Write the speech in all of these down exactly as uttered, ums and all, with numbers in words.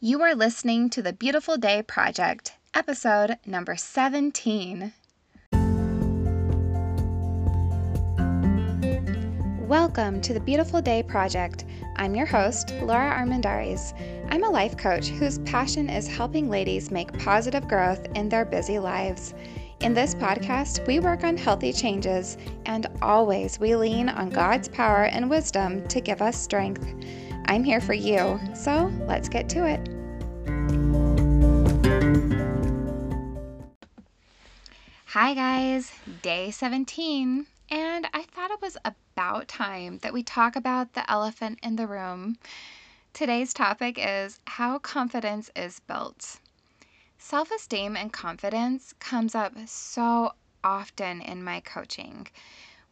You are listening to The Beautiful Day Project, episode number seventeen. Welcome to The Beautiful Day Project. I'm your host, Laura Armendariz. I'm a life coach whose passion is helping ladies make positive growth in their busy lives. In this podcast, we work on healthy changes, and always we lean on God's power and wisdom to give us strength. I'm here for you, so let's get to it. Hi guys, day seventeen, and I thought it was about time that we talk about the elephant in the room. Today's topic is how confidence is built. Self-esteem and confidence comes up so often in my coaching.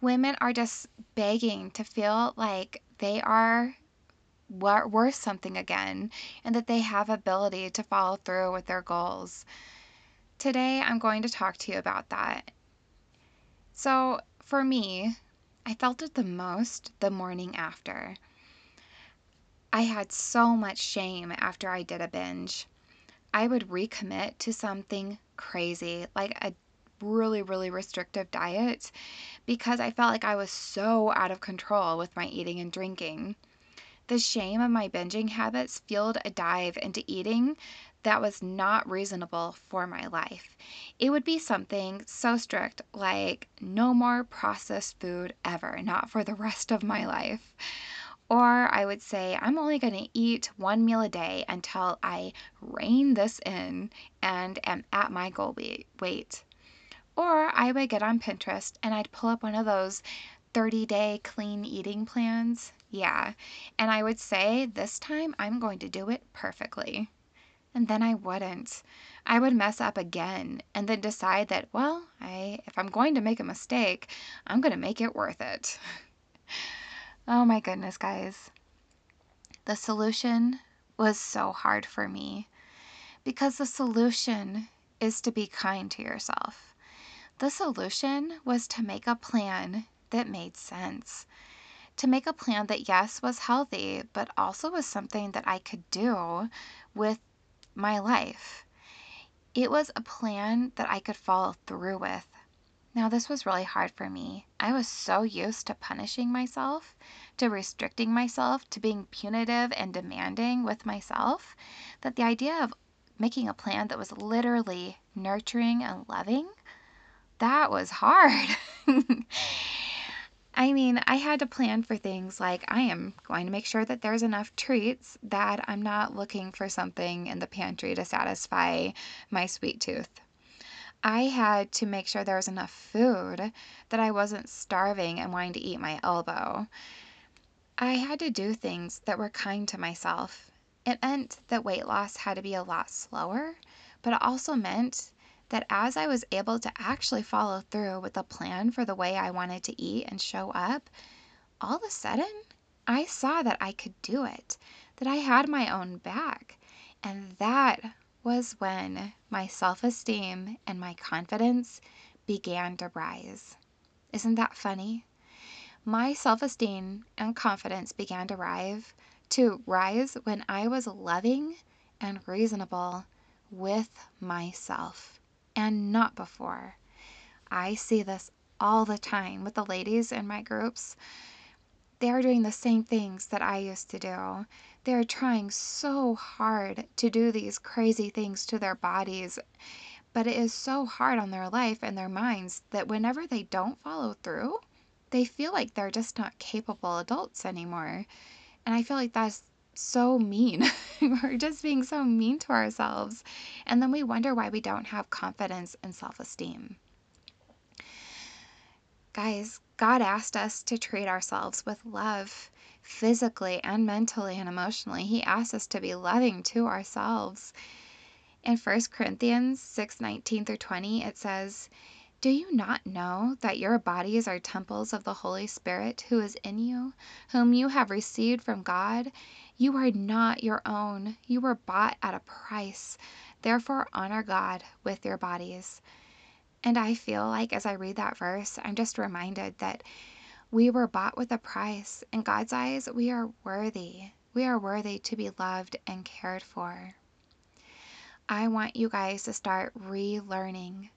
Women are just begging to feel like they are worth something again, and that they have ability to follow through with their goals. Today, I'm going to talk to you about that. So for me, I felt it the most the morning after. I had so much shame after I did a binge. I would recommit to something crazy, like a really, really restrictive diet, because I felt like I was so out of control with my eating and drinking. The shame of my binging habits fueled a dive into eating that was not reasonable for my life. It would be something so strict like no more processed food ever, not for the rest of my life. Or I would say I'm only going to eat one meal a day until I rein this in and am at my goal weight. Or I would get on Pinterest and I'd pull up one of those thirty-day clean eating plans. Yeah, and I would say, this time I'm going to do it perfectly. And then I wouldn't. I would mess up again and then decide that, well, I if I'm going to make a mistake, I'm going to make it worth it. Oh my goodness, guys. The solution was so hard for me because the solution is to be kind to yourself. The solution was to make a plan that made sense. To make a plan that, yes, was healthy, but also was something that I could do with my life. It was a plan that I could follow through with. Now, this was really hard for me. I was so used to punishing myself, to restricting myself, to being punitive and demanding with myself, that the idea of making a plan that was literally nurturing and loving, that was hard. I mean, I had to plan for things like I am going to make sure that there's enough treats, that I'm not looking for something in the pantry to satisfy my sweet tooth. I had to make sure there was enough food, that I wasn't starving and wanting to eat my elbow. I had to do things that were kind to myself. It meant that weight loss had to be a lot slower, but it also meant that as I was able to actually follow through with a plan for the way I wanted to eat and show up, all of a sudden, I saw that I could do it, that I had my own back. And that was when my self-esteem and my confidence began to rise. Isn't that funny? My self-esteem and confidence began to rise, to rise when I was loving and reasonable with myself. And not before. I see this all the time with the ladies in my groups. They are doing the same things that I used to do. They are trying so hard to do these crazy things to their bodies, but it is so hard on their life and their minds that whenever they don't follow through, they feel like they're just not capable adults anymore. And I feel like that's so mean. We're just being so mean to ourselves. And then we wonder why we don't have confidence and self-esteem. Guys, God asked us to treat ourselves with love, physically and mentally and emotionally. He asked us to be loving to ourselves. In First Corinthians six nineteen through twenty, it says, "Do you not know that your bodies are temples of the Holy Spirit who is in you, whom you have received from God? You are not your own. You were bought at a price. Therefore, honor God with your bodies." And I feel like as I read that verse, I'm just reminded that we were bought with a price. In God's eyes, we are worthy. We are worthy to be loved and cared for. I want you guys to start relearning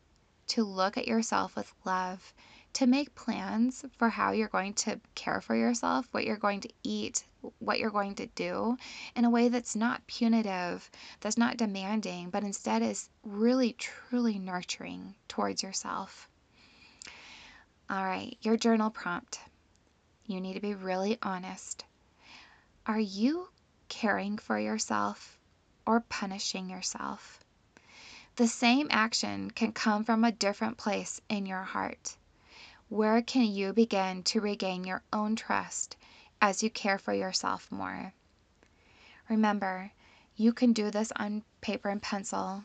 to look at yourself with love, to make plans for how you're going to care for yourself, what you're going to eat, what you're going to do in a way that's not punitive, that's not demanding, but instead is really, truly nurturing towards yourself. All right, your journal prompt. You need to be really honest. Are you caring for yourself or punishing yourself? The same action can come from a different place in your heart. Where can you begin to regain your own trust as you care for yourself more? Remember, you can do this on paper and pencil.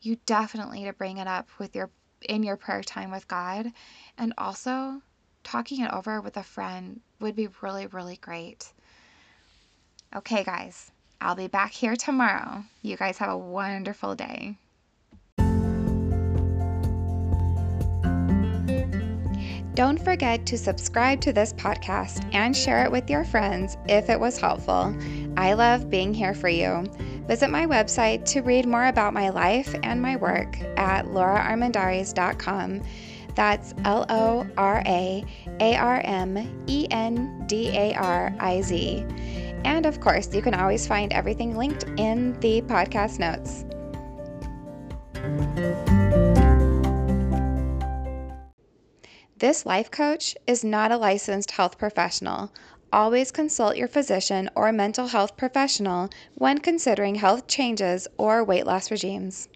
You definitely need to bring it up with your in your prayer time with God, and also talking it over with a friend would be really, really great. Okay, guys, I'll be back here tomorrow. You guys have a wonderful day. Don't forget to subscribe to this podcast and share it with your friends if it was helpful. I love being here for you. Visit my website to read more about my life and my work at laura armendariz dot com. That's L O R A A R M E N D A R I Z. And of course, you can always find everything linked in the podcast notes. This life coach is not a licensed health professional. Always consult your physician or mental health professional when considering health changes or weight loss regimes.